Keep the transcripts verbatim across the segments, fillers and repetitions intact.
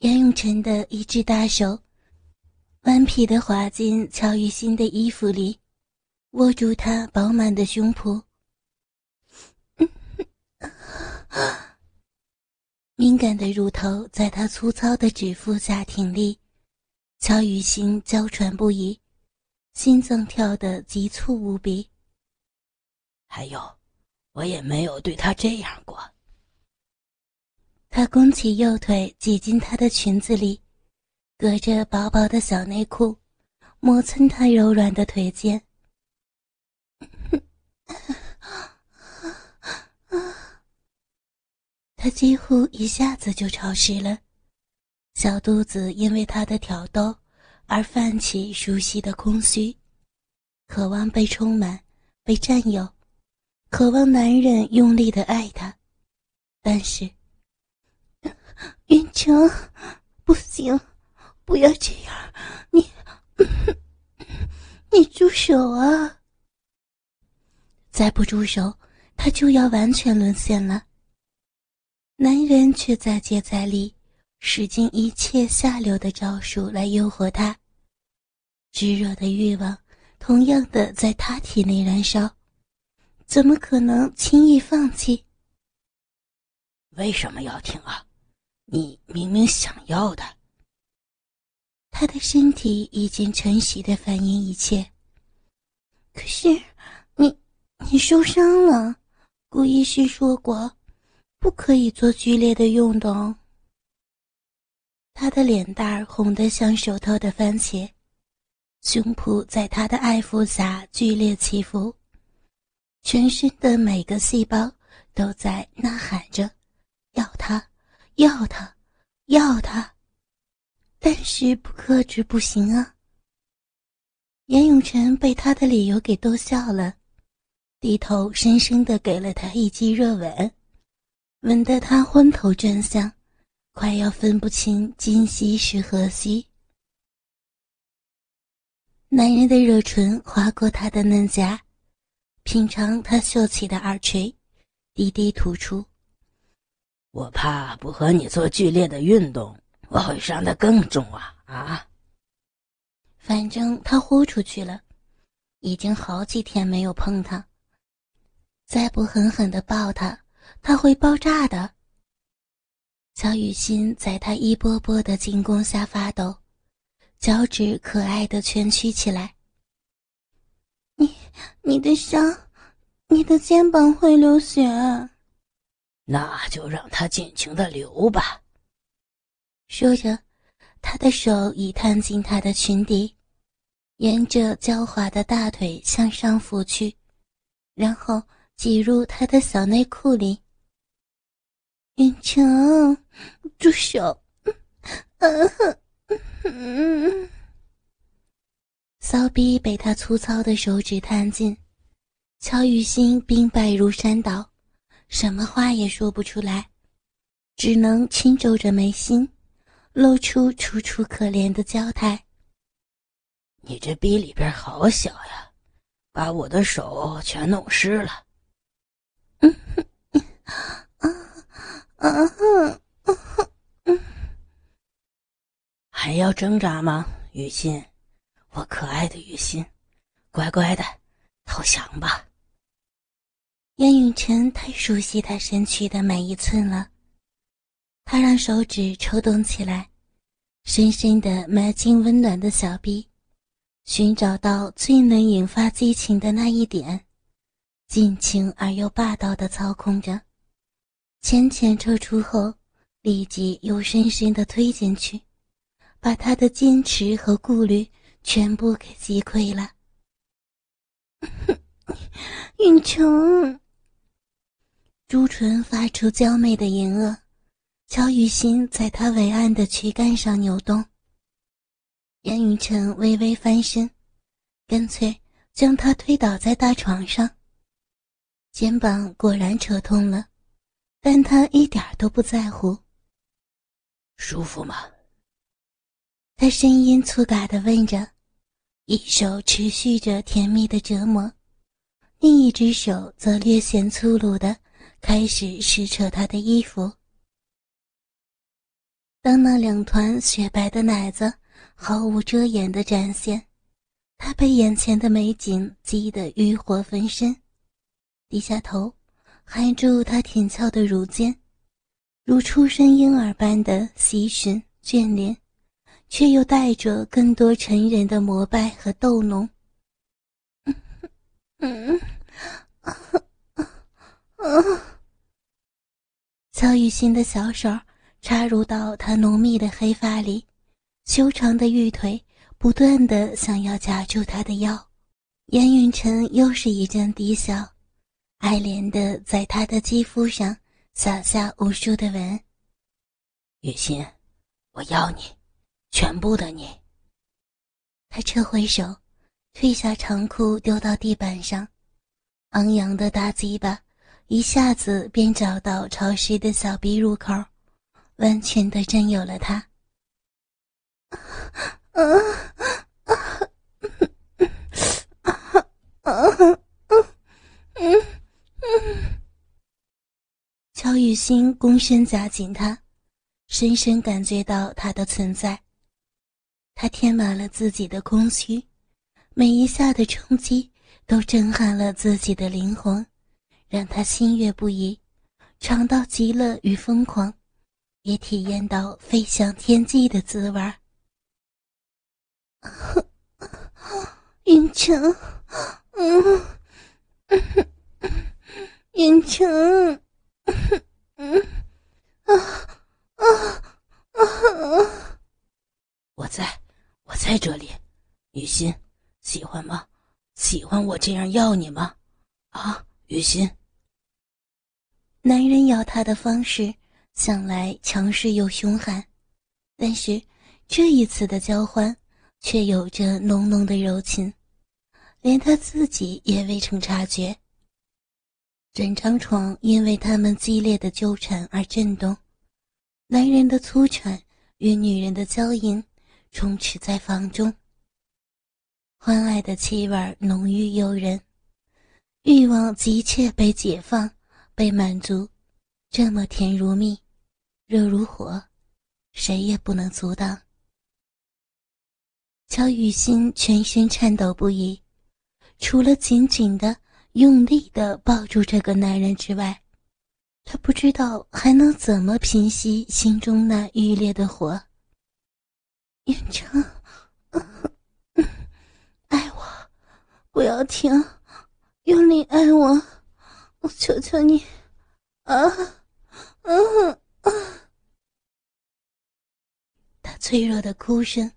杨永成的一只大手顽皮地滑进乔雨欣的衣服里，握住她饱满的胸脯。敏感的乳头在她粗糙的指腹下挺立，乔雨欣娇喘不已，心脏跳得急促无比。还有，我也没有对她这样过。他弓起右腿挤进她的裙子里，隔着薄薄的小内裤磨蹭她柔软的腿间。她几乎一下子就潮湿了，小肚子因为她的挑逗而泛起熟悉的空虚，渴望被充满，被占有，渴望男人用力地爱她。但是云城，不行，不要这样，你你住手啊！再不住手，他就要完全沦陷了。男人却再接再厉，使尽一切下流的招数来诱惑他。炙热的欲望同样的在他体内燃烧，怎么可能轻易放弃？为什么要停啊？你明明想要的。他的身体已经诚实地反映一切。可是你你受伤了，顾医师说过不可以做剧烈的运动。他的脸蛋红得像熟透的番茄，胸脯在他的爱抚下剧烈起伏，全身的每个细胞都在呐喊着要他。要他，要他，但是不克制不行啊！严永成被他的理由给逗笑了，低头深深地给了他一记热吻，吻得他昏头转向，快要分不清今夕是何夕。男人的热唇划过他的嫩颊，品尝他秀起的耳垂，低低吐出。我怕不和你做剧烈的运动，我会伤得更重啊啊！反正他豁出去了，已经好几天没有碰他，再不狠狠地抱他，他会爆炸的。乔雨欣在他一波波的进攻下发抖，脚趾可爱地蜷曲起来。你，你的伤，你的肩膀会流血。那就让它尽情地流吧。说着，他的手已探进她的裙底，沿着娇滑的大腿向上拂去，然后挤入她的小内裤里。云城，住手！嗯嗯、骚逼被他粗糙的手指探进，乔雨欣兵败如山倒。什么话也说不出来，只能轻皱着眉心，露出楚楚可怜的娇态。你这逼里边好小呀，把我的手全弄湿了。嗯嗯嗯嗯嗯、还要挣扎吗，雨欣？我可爱的雨欣，乖乖的投降吧。严永成太熟悉他身躯的每一寸了，他让手指抽动起来，深深地埋进温暖的小臂，寻找到最能引发激情的那一点，尽情而又霸道地操控着，浅浅抽出后，立即又深深地推进去，把他的坚持和顾虑全部给击溃了。云城。朱唇发出娇媚的淫恶，乔雨欣在他伟岸的躯干上扭动。严云城微微翻身，干脆将他推倒在大床上。肩膀果然扯痛了，但他一点都不在乎。舒服吗？他声音粗嘎地问着，一手持续着甜蜜的折磨。另一只手则略显粗鲁地开始撕扯她的衣服。当那两团雪白的奶子毫无遮掩地展现，他被眼前的美景激得欲火焚身，低下头含住他挺翘的乳尖，如出生婴儿般的吸吮眷恋，却又带着更多成人的膜拜和逗弄。嗯嗯啊啊啊！乔雨欣的小手插入到他浓密的黑发里，修长的玉腿不断地想要夹住他的腰。严云晨又是一阵低笑，爱怜地在他的肌肤上撒下无数的吻。雨欣，我要你，全部的你。他撤回手，褪下长裤丢到地板上，昂扬的大鸡巴一下子便找到潮湿的小臂入口，完全的占有了他。乔雨欣躬身夹紧他，深深感觉到他的存在。他填满了自己的空虚，每一下的冲击都震撼了自己的灵魂，让他心悦不已，尝到极乐与疯狂，也体验到飞向天际的滋味。云城，嗯，云城，嗯，啊啊啊！我在，我在这里，雨欣，喜欢吗？喜欢我这样要你吗？啊，雨欣。男人要他的方式向来强势又凶悍，但是这一次的交欢却有着浓浓的柔情，连他自己也未曾察觉。整张床因为他们激烈的纠缠而震动，男人的粗喘与女人的娇吟充斥在房中，欢爱的气味浓郁诱人，欲望急切被解放，被满足，这么甜如蜜，热如火，谁也不能阻挡。乔雨欣全身颤抖不已，除了紧紧的用力的抱住这个男人之外，她不知道还能怎么平息心中那欲烈的火。云城，爱我，不要停，用力爱我，我求求你，啊啊啊！她脆弱的哭声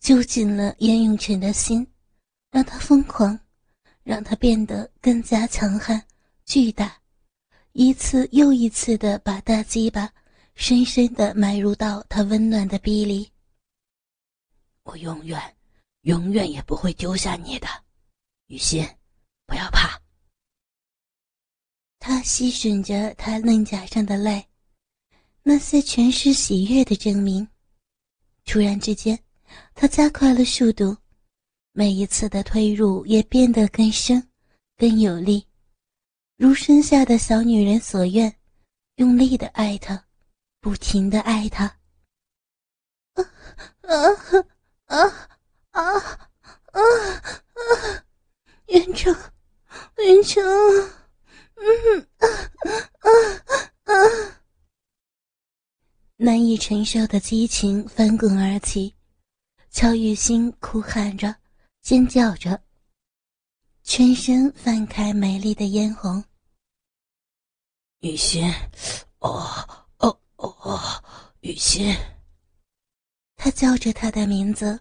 揪紧了严永成的心，让他疯狂，让他变得更加强悍巨大，一次又一次地把大鸡巴深深地埋入到他温暖的逼里。我永远永远也不会丢下你的，雨欣，不要怕。他吸吮着他嫩甲上的泪，那些全是喜悦的证明。突然之间他加快了速度，每一次的推入也变得更深更有力，如身下的小女人所愿，用力的爱她，不停的爱她。啊啊啊啊啊啊！云城，云城，嗯啊啊啊！难以承受的激情翻滚而起，乔雨欣哭喊着，尖叫着，全身泛开美丽的嫣红。雨欣，哦哦哦，雨欣。他叫着她的名字，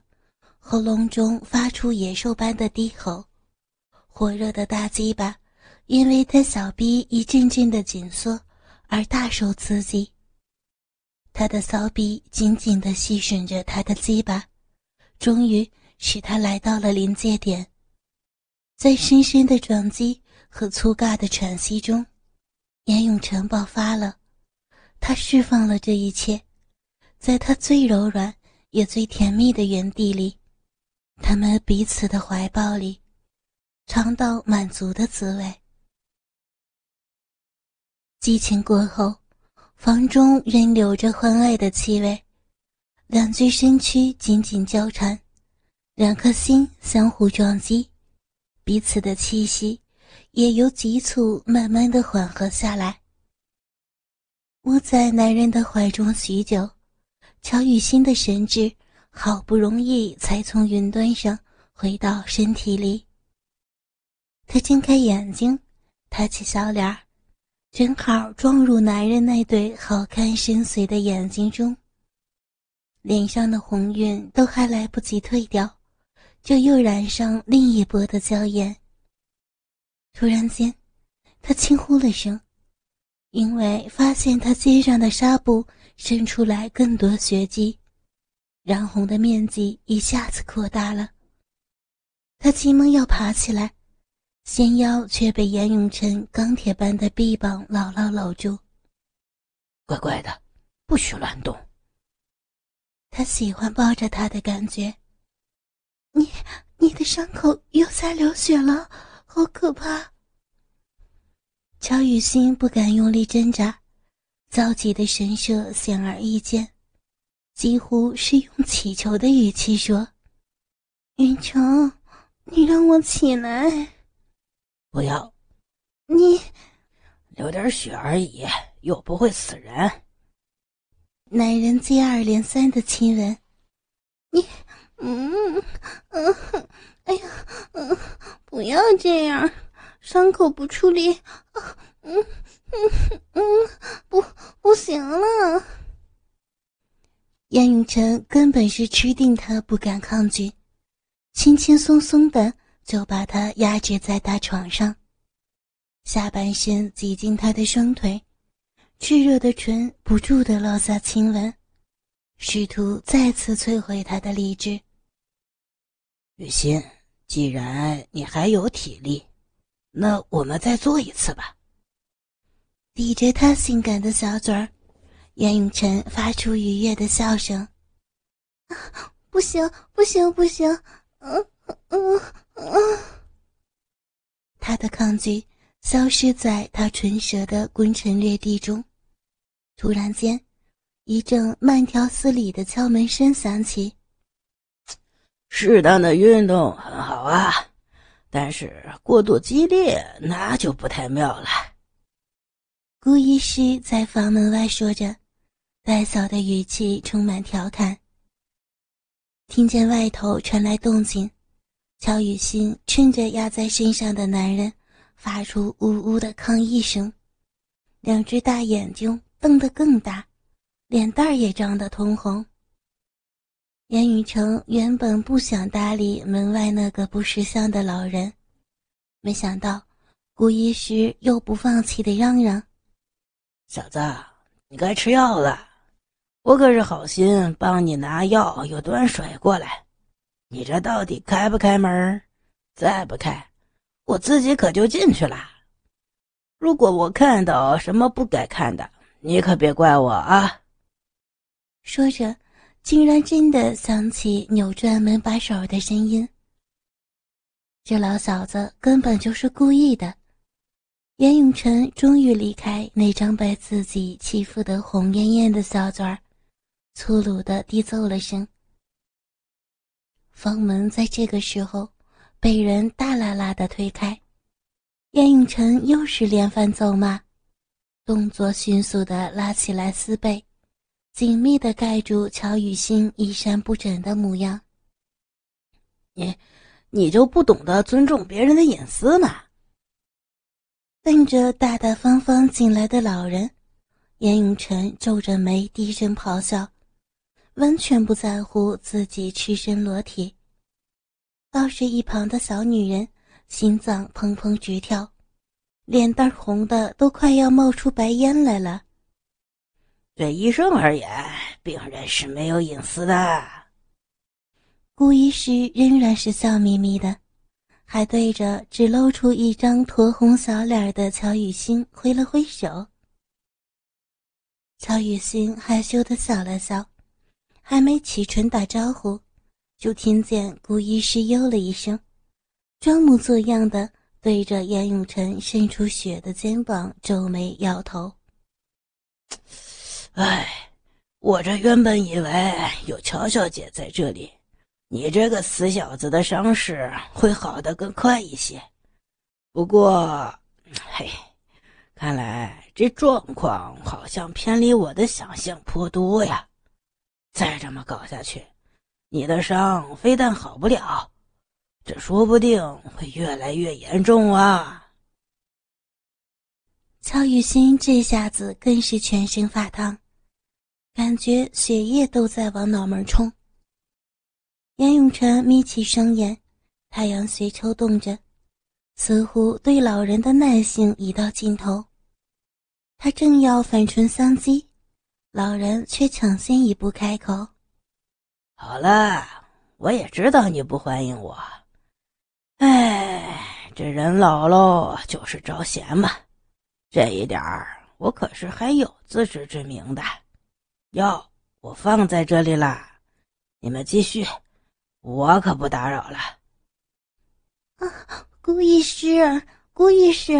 喉咙中发出野兽般的低吼，火热的大鸡巴因为他小臂一阵阵的紧缩而大受刺激，他的骚臂紧紧地吸吮着他的鸡巴，终于使他来到了临界点。在深深的撞击和粗尬的喘息中，严永成爆发了，他释放了这一切，在他最柔软也最甜蜜的原地里，他们彼此的怀抱里尝到满足的滋味。激情过后，房中仍留着欢爱的气味，两具身躯紧紧交缠，两颗心相互撞击，彼此的气息也由急促慢慢的缓和下来。窝在男人的怀中许久，乔雨欣的神智好不容易才从云端上回到身体里。她睁开眼睛，抬起小脸，正好撞入男人那对好看深邃的眼睛中。脸上的红晕都还来不及退掉，就又染上另一波的娇艳。突然间，他轻呼了声，因为发现他肩上的纱布渗出来更多血迹，染红的面积一下子扩大了。他急忙要爬起来，纤腰却被严永成钢铁般的臂膀牢牢搂住。乖乖的，不许乱动。他喜欢抱着他的感觉。你你的伤口又在流血了，好可怕。乔雨欣不敢用力挣扎，焦急的神色显而易见，几乎是用乞求的语气说，云城，你让我起来。不要。你流点血而已，又不会死人。男人接二连三的亲吻，你，嗯，嗯、呃，哎呀，嗯、呃，不要这样，伤口不处理，啊、嗯嗯嗯，不，不行了。燕永成根本是吃定他不敢抗拒，轻轻松松的就把他压制在大床上，下半身挤进他的双腿。炽热的唇不住地落下亲吻，试图再次摧毁他的理智。雨欣，既然你还有体力，那我们再做一次吧。抵着他性感的小嘴儿，严永晨发出愉悦的笑声。啊，不行，不行，不行！嗯嗯嗯。他的抗拒消失在他唇舌的昏沉掠地中。突然间，一阵慢条斯理的敲门声响起。适当的运动很好啊，但是过度激烈那就不太妙了。顾医师在房门外说着，带小的语气充满调侃。听见外头传来动静，乔雨欣趁着压在身上的男人发出呜呜的抗议声，两只大眼睛瞪得更大，脸蛋儿也涨得通红。严雨成原本不想搭理门外那个不识相的老人，没想到顾医师又不放弃地嚷嚷，小子，你该吃药了，我可是好心帮你拿药又端水过来，你这到底开不开门？再不开，我自己可就进去了。如果我看到什么不该看的，你可别怪我啊。说着，竟然真的响起扭转门把手的声音。这老小子根本就是故意的。严永成终于离开那张被自己欺负得红艳艳的小嘴儿，粗鲁地低奏了声。房门在这个时候被人大啦啦地推开，燕永晨又是连番咒骂，动作迅速地拉起来丝被，紧密地盖住乔雨欣衣衫不整的模样。你，你就不懂得尊重别人的隐私吗？瞪着大大方方进来的老人，燕永晨皱着眉低声咆哮，完全不在乎自己赤身裸体。倒是一旁的小女人心脏砰砰直跳，脸蛋红的都快要冒出白烟来了。对医生而言，病人是没有隐私的。顾医师仍然是笑眯眯的，还对着只露出一张酡红小脸的乔雨欣挥了挥手。乔雨欣害羞地笑了笑，还没起唇打招呼，就听见顾医师呦了一声，装模作样的对着严永晨渗出血的肩膀皱眉摇头。哎，我这原本以为有乔小姐在这里，你这个死小子的伤势会好得更快一些。不过，嘿，看来这状况好像偏离我的想象颇多呀。再这么搞下去，你的伤非但好不了，这说不定会越来越严重啊。”乔雨欣这下子更是全身发烫，感觉血液都在往脑门冲。严永成眯起双眼，太阳穴抽动着，似乎对老人的耐性已到尽头。他正要反唇相讥，老人却抢先一步开口：“好了，我也知道你不欢迎我。哎，这人老喽，就是招嫌嘛。这一点儿，我可是还有自知之明的。药我放在这里啦，你们继续，我可不打扰了。”“啊，顾医师，顾医师。”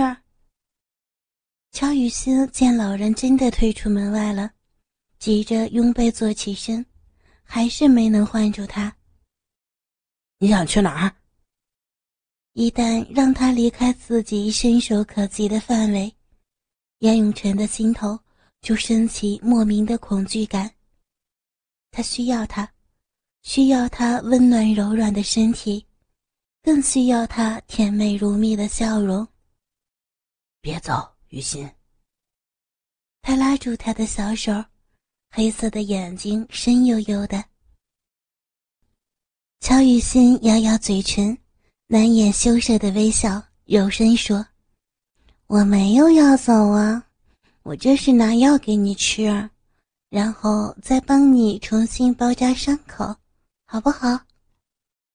乔雨欣见老人真的退出门外了，急着拥被坐起身，还是没能唤住他。“你想去哪儿？”一旦让他离开自己伸手可及的范围，严永成的心头就升起莫名的恐惧感。他需要他，需要他温暖柔软的身体，更需要他甜美如蜜的笑容。“别走，雨欣。”他拉住他的小手，黑色的眼睛深幽幽的。乔雨欣咬咬嘴唇，难掩羞涩的微笑，柔声说：“我没有要走啊。我这是拿药给你吃，然后再帮你重新包扎伤口，好不好？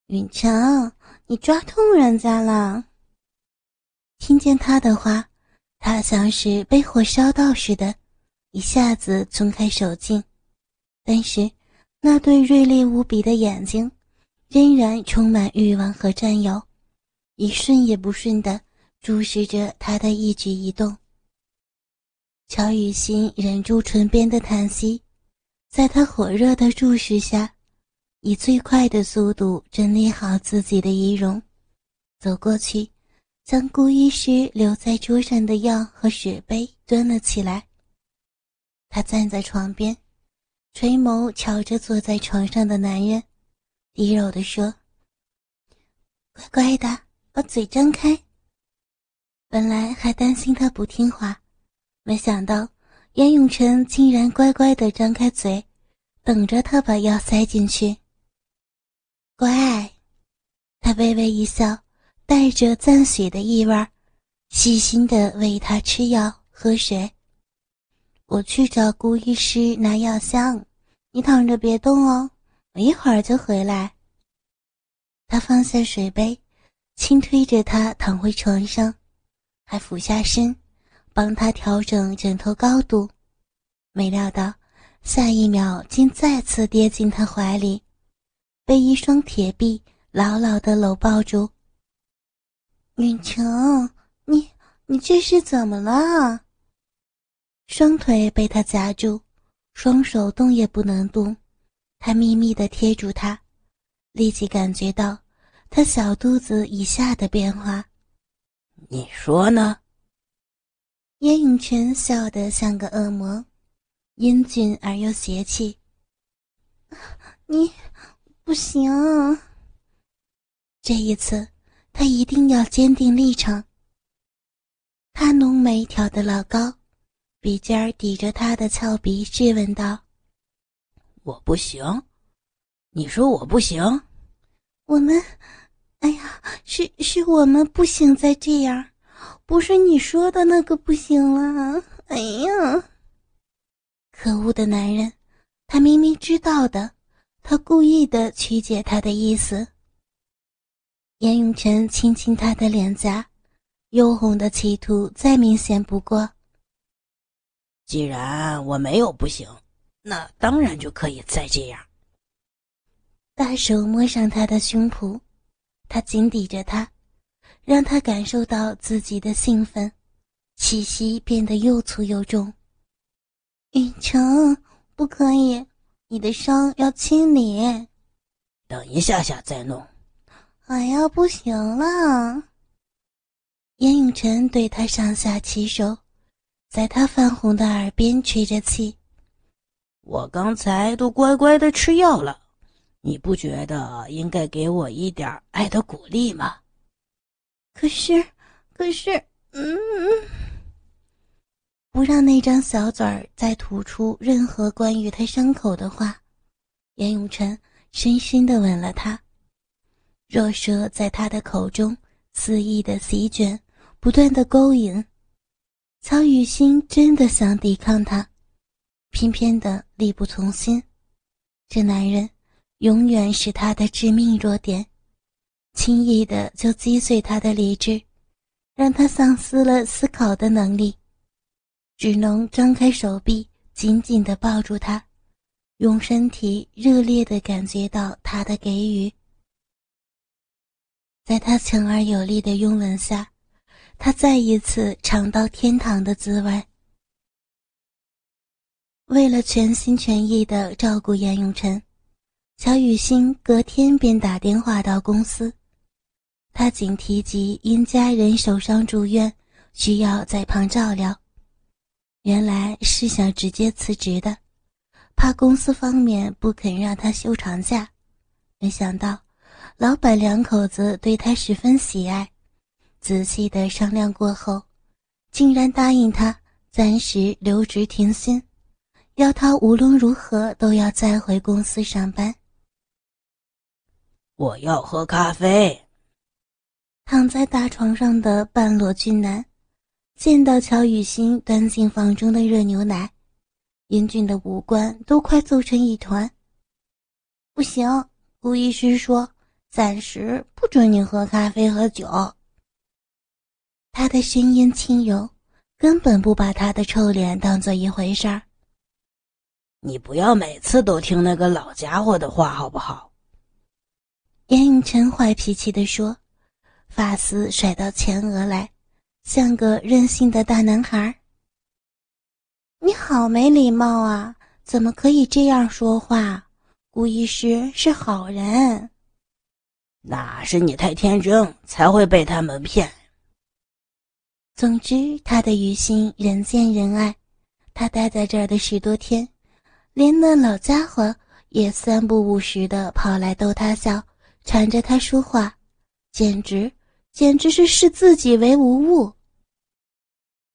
允成，你抓痛人家了。”听见他的话，他像是被火烧到似的，一下子松开手劲，但是那对锐利无比的眼睛仍然充满欲望和占有，一瞬也不瞬地注视着他的一举一动。乔雨欣忍住唇边的叹息，在他火热的注视下，以最快的速度整理好自己的仪容，走过去，将顾医师留在桌上的药和水杯端了起来。他站在床边，垂眸瞧着坐在床上的男人，低柔地说：“乖乖的，把嘴张开。”本来还担心他不听话，没想到严永成竟然乖乖地张开嘴，等着他把药塞进去。“乖。”他微微一笑，带着赞许的意味，细心地喂他吃药喝水。“我去找顾医师拿药箱，你躺着别动哦，我一会儿就回来。”他放下水杯，轻推着他躺回床上，还俯下身帮他调整枕头高度，没料到下一秒竟再次跌进他怀里，被一双铁臂牢牢地搂抱住。“允成，你你这是怎么了？”双腿被他夹住，双手动也不能动，他秘密地贴住他，立即感觉到他小肚子以下的变化。“你说呢？”严永成笑得像个恶魔，英俊而又邪气。“你不行。”这一次他一定要坚定立场。他浓眉挑得老高，鼻尖儿抵着他的翘鼻质问道：“我不行？你说我不行？”“我们……哎呀，是是我们不行再这样，不是你说的那个不行了。哎呀，可恶的男人，他明明知道的，他故意的曲解他的意思。”严永成亲亲他的脸颊，幽红的企图再明显不过。“既然我没有不行，那当然就可以再这样。”大手摸上他的胸脯，他紧抵着他，让他感受到自己的兴奋，气息变得又粗又重。“允成，不可以，你的伤要清理。等一下下再弄。哎呀，不行了。严永成对他上下其手，在他泛红的耳边吹着气。我刚才都乖乖的吃药了，你不觉得应该给我一点爱的鼓励吗？可是，可是，嗯，不让那张小嘴儿再吐出任何关于他伤口的话，严永成深深地吻了他，若舌在他的口中肆意的席卷，不断的勾引。曹雨欣真的想抵抗他，偏偏的力不从心。这男人永远是他的致命弱点。轻易的就击碎他的理智，让他丧失了思考的能力，只能张开手臂紧紧地抱住他，用身体热烈地感觉到他的给予。在他强而有力的拥吻下，他再一次尝到天堂的滋味。为了全心全意地照顾严永成，乔雨欣隔天便打电话到公司。他仅提及因家人受伤住院，需要在旁照料，原来是想直接辞职的，怕公司方面不肯让他休长假。没想到老板两口子对他十分喜爱，仔细的商量过后，竟然答应他暂时留职停薪，要他无论如何都要再回公司上班。我要喝咖啡。躺在大床上的半裸俊男见到乔雨欣端进房中的热牛奶，英俊的五官都快皱成一团。不行，顾医师说暂时不准你喝咖啡喝酒。他的声音轻柔，根本不把他的臭脸当作一回事儿。你不要每次都听那个老家伙的话好不好？严永成坏脾气地说，发丝甩到前额来，像个任性的大男孩。你好没礼貌啊，怎么可以这样说话？顾医师是好人。那是你太天真，才会被他们骗。总之，他的雨欣人见人爱，他待在这儿的十多天，连那老家伙也三不五时的跑来逗他笑，缠着他说话，简直。简直是视自己为无物。